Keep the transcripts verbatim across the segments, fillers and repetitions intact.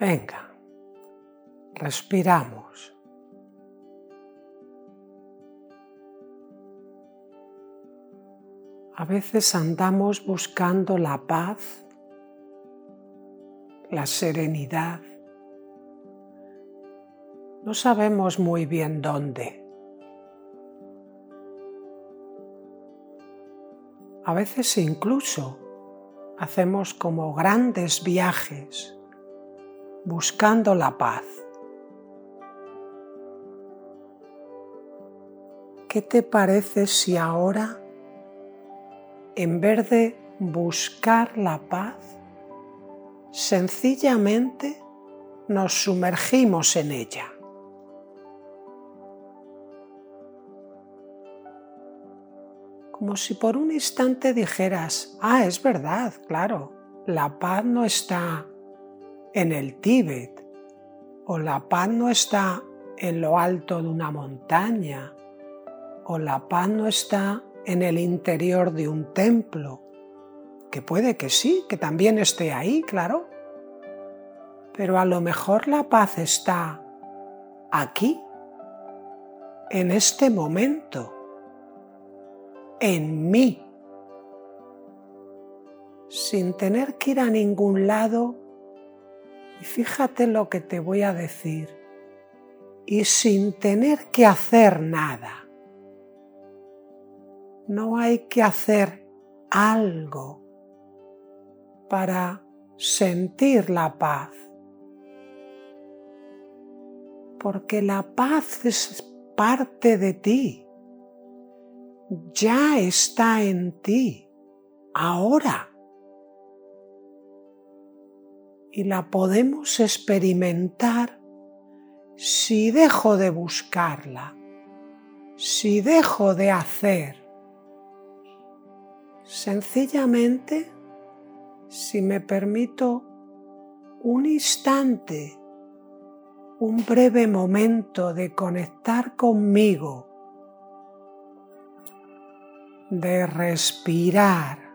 Venga, respiramos. A veces andamos buscando la paz, la serenidad. No sabemos muy bien dónde. A veces incluso hacemos como grandes viajes buscando la paz. ¿Qué te parece si ahora, en vez de buscar la paz, sencillamente nos sumergimos en ella? Como si por un instante dijeras, ah, es verdad, claro, la paz no está en el Tíbet, o la paz no está en lo alto de una montaña, o la paz no está en el interior de un templo, que puede que sí, que también esté ahí, claro, pero a lo mejor la paz está aquí, en este momento, en mí, sin tener que ir a ningún lado. Y fíjate lo que te voy a decir, y sin tener que hacer nada. No hay que hacer algo para sentir la paz, porque la paz es parte de ti. Ya está en ti, ahora. Y la podemos experimentar si dejo de buscarla, si dejo de hacer. Sencillamente, si me permito un instante, un breve momento de conectar conmigo, de respirar.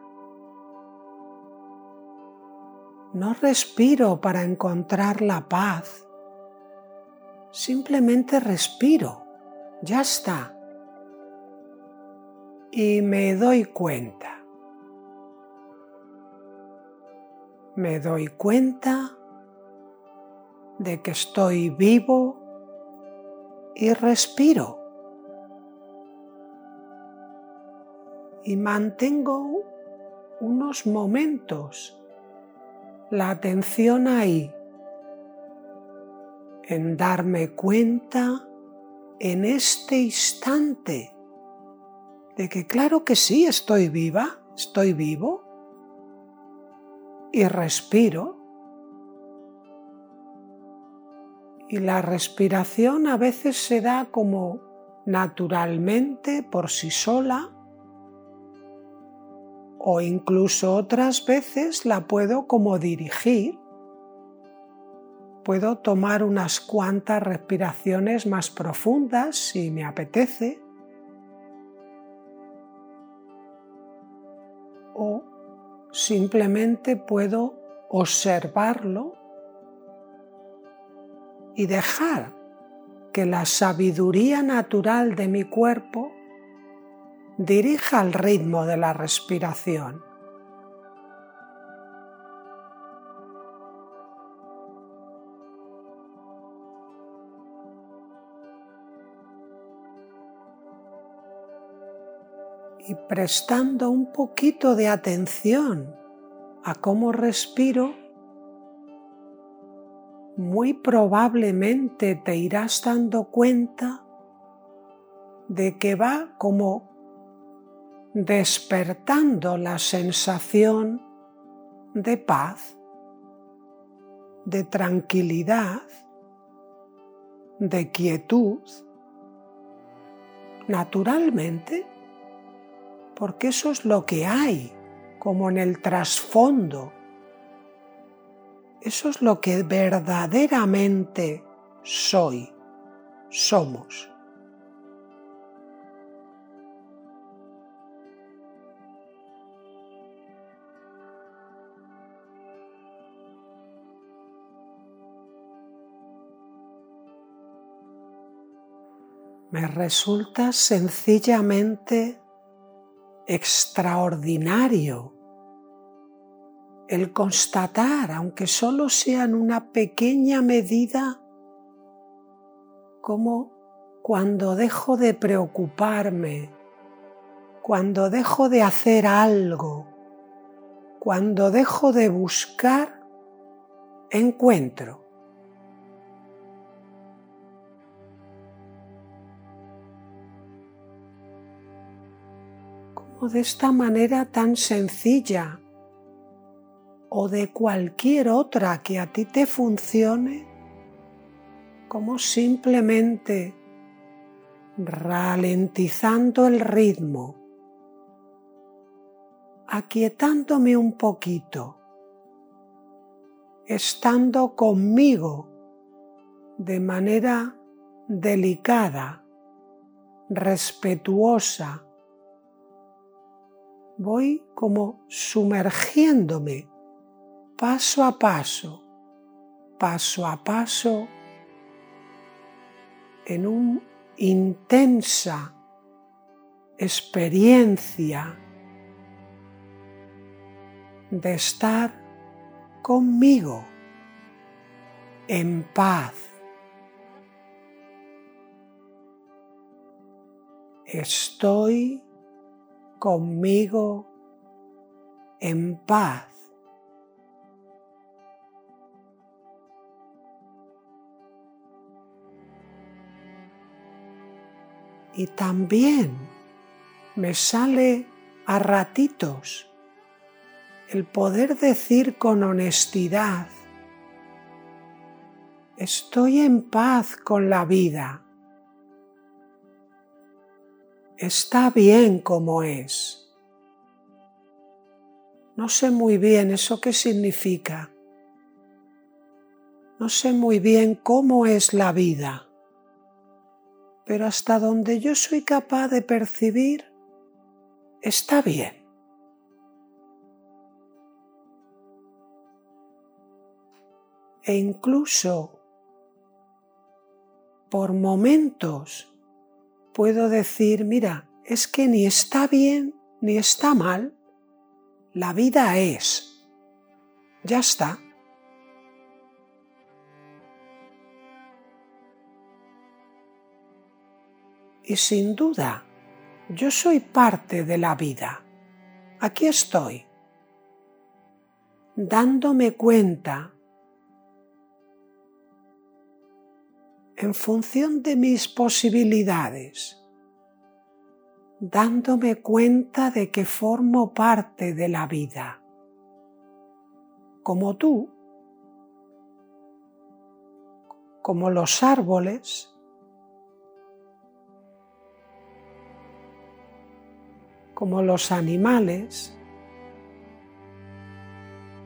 No respiro para encontrar la paz, simplemente respiro, ya está. Y me doy cuenta. Me doy cuenta de que estoy vivo y respiro. Y mantengo unos momentos la atención ahí, en darme cuenta en este instante de que claro que sí, estoy viva, estoy vivo y respiro. Y la respiración a veces se da como naturalmente por sí sola, o incluso otras veces la puedo como dirigir. Puedo tomar unas cuantas respiraciones más profundas si me apetece. O simplemente puedo observarlo y dejar que la sabiduría natural de mi cuerpo dirija el ritmo de la respiración. Y prestando un poquito de atención a cómo respiro, muy probablemente te irás dando cuenta de que va como despertando la sensación de paz, de tranquilidad, de quietud, naturalmente, porque eso es lo que hay, como en el trasfondo. Eso es lo que verdaderamente soy, somos. me resulta sencillamente extraordinario el constatar, aunque solo sea en una pequeña medida, cómo cuando dejo de preocuparme, cuando dejo de hacer algo, cuando dejo de buscar, encuentro. Como de esta manera tan sencilla, o de cualquier otra que a ti te funcione, como simplemente ralentizando el ritmo, aquietándome un poquito, estando conmigo de manera delicada, respetuosa, voy como sumergiéndome paso a paso, paso a paso, en una intensa experiencia de estar conmigo, en paz. Estoy conmigo en paz. Y también me sale a ratitos el poder decir con honestidad, estoy en paz con la vida, está bien como es. No sé muy bien eso qué significa, no sé muy bien cómo es la vida. Pero hasta donde yo soy capaz de percibir, está bien. E incluso, por momentos, puedo decir, mira, es que ni está bien ni está mal, la vida es, ya está. Y sin duda, yo soy parte de la vida. Aquí estoy, dándome cuenta, en función de mis posibilidades, dándome cuenta de que formo parte de la vida, como tú, como los árboles, como los animales,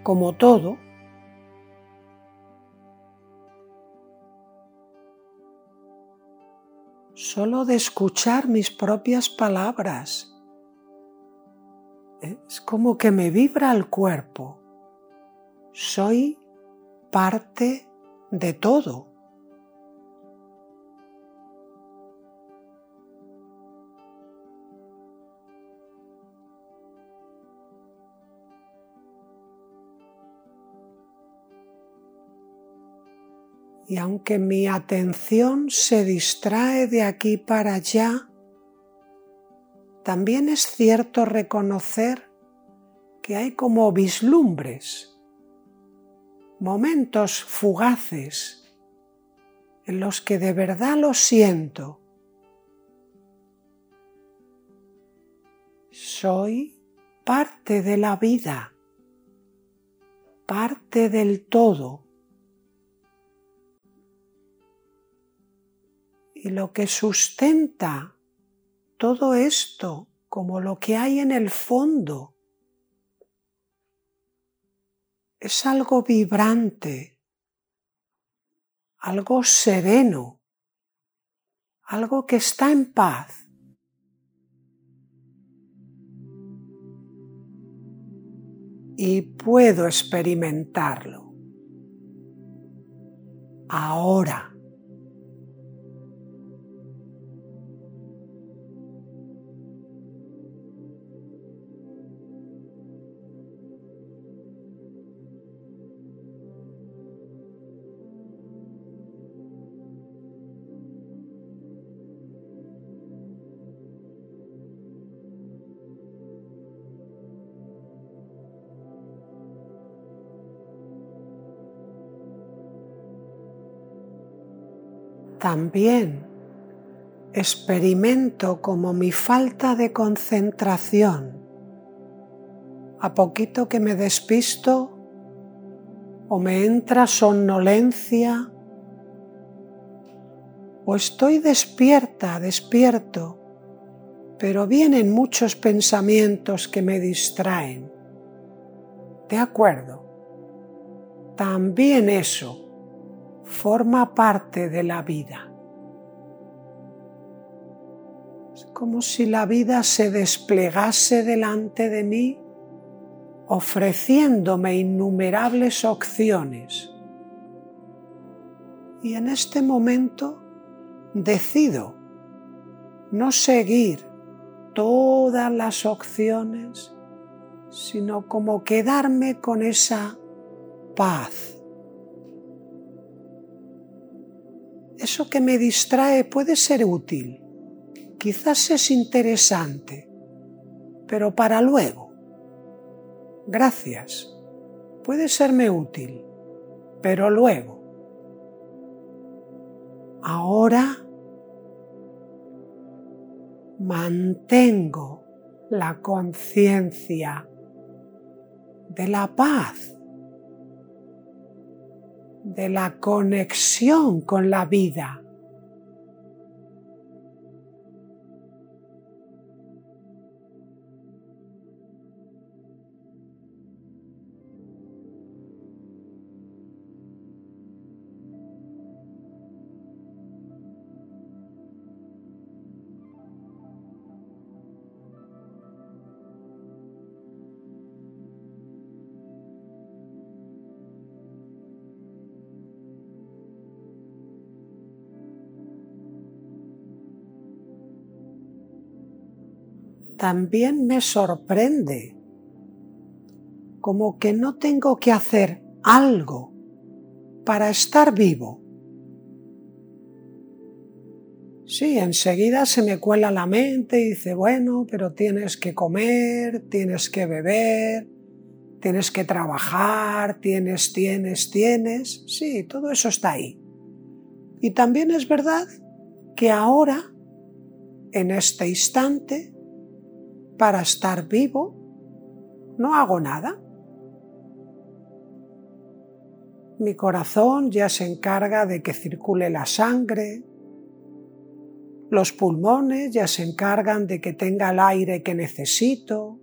como todo. Solo de escuchar mis propias palabras, es como que me vibra el cuerpo. Soy parte de todo. Y aunque mi atención se distrae de aquí para allá, también es cierto reconocer que hay como vislumbres, momentos fugaces en los que de verdad lo siento. Soy parte de la vida, parte del todo. Y lo que sustenta todo esto, como lo que hay en el fondo, es algo vibrante, algo sereno, algo que está en paz. Y puedo experimentarlo. Ahora. También experimento como mi falta de concentración, a poquito que me despisto o me entra somnolencia, o estoy despierta, despierto, pero vienen muchos pensamientos que me distraen. De acuerdo, también eso forma parte de la vida. Es como si la vida se desplegase delante de mí, ofreciéndome innumerables opciones. Y en este momento decido no seguir todas las opciones, sino como quedarme con esa paz. Eso que me distrae puede ser útil, quizás es interesante, pero para luego. Gracias, puede serme útil, pero luego. Ahora mantengo la conciencia de la paz, de la conexión con la vida. También me sorprende, como que no tengo que hacer algo para estar vivo. Sí, enseguida se me cuela la mente y dice, bueno, pero tienes que comer, tienes que beber, tienes que trabajar, tienes, tienes, tienes. Sí, todo eso está ahí. Y también es verdad que ahora, en este instante, para estar vivo, no hago nada. Mi corazón ya se encarga de que circule la sangre, los pulmones ya se encargan de que tenga el aire que necesito.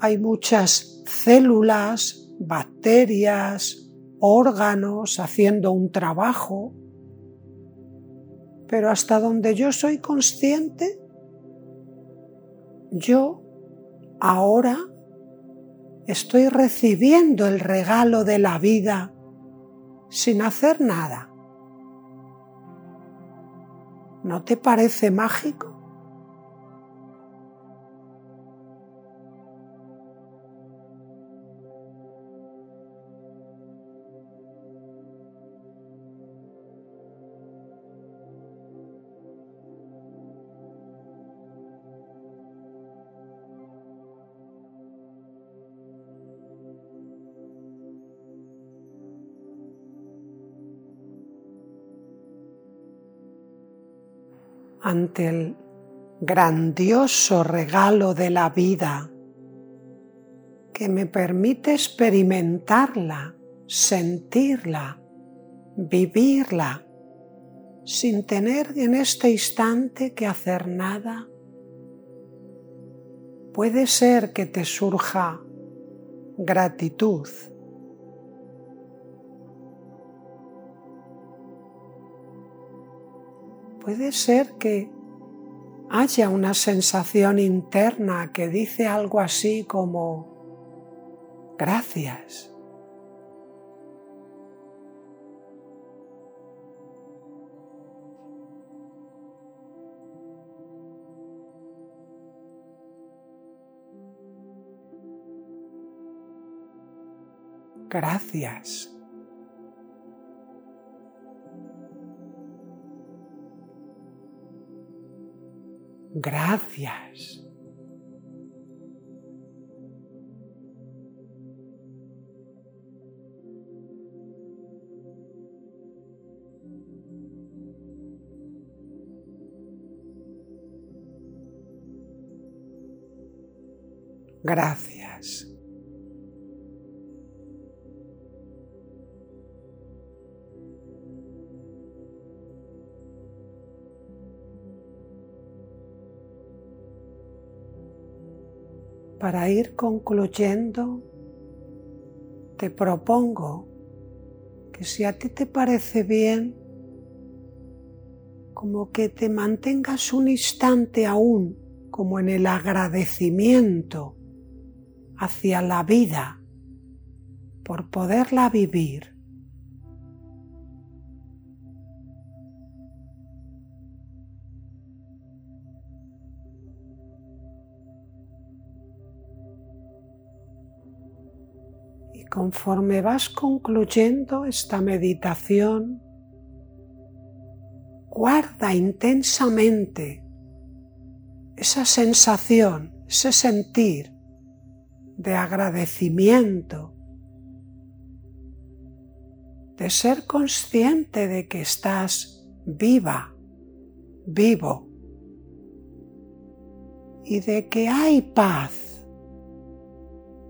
Hay muchas células, bacterias, órganos haciendo un trabajo. Pero hasta donde yo soy consciente, yo ahora estoy recibiendo el regalo de la vida sin hacer nada. ¿No te parece mágico? Ante el grandioso regalo de la vida que me permite experimentarla, sentirla, vivirla, sin tener en este instante que hacer nada. Puede ser que te surja gratitud. Puede ser que haya una sensación interna que dice algo así como gracias. Gracias. Gracias. Gracias. Para ir concluyendo, te propongo que si a ti te parece bien, como que te mantengas un instante aún, como en el agradecimiento hacia la vida, por poderla vivir. Conforme vas concluyendo esta meditación, guarda intensamente esa sensación, ese sentir de agradecimiento, de ser consciente de que estás viva, vivo, y de que hay paz,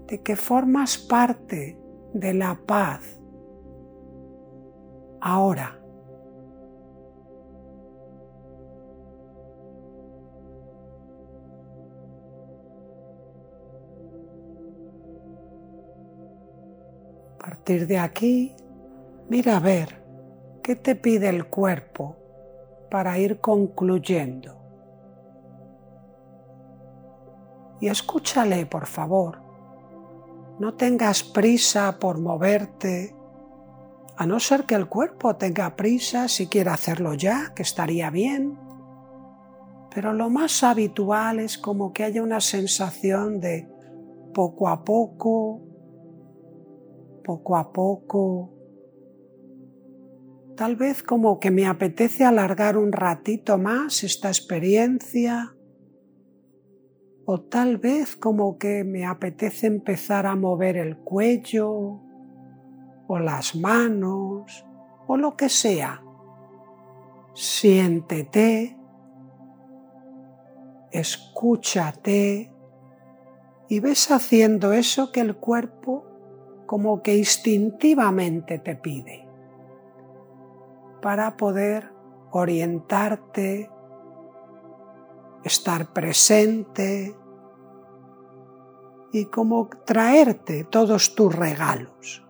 de que formas parte de la paz ahora. A partir de aquí, mira a ver qué te pide el cuerpo para ir concluyendo. Y escúchale, por favor. No tengas prisa por moverte, a no ser que el cuerpo tenga prisa si quiere hacerlo ya, que estaría bien. Pero lo más habitual es como que haya una sensación de poco a poco, poco a poco. Tal vez como que me apetece alargar un ratito más esta experiencia. O tal vez como que me apetece empezar a mover el cuello, o las manos, o lo que sea. Siéntete, escúchate y ves haciendo eso que el cuerpo como que instintivamente te pide, para poder orientarte, estar presente y como traerte todos tus regalos.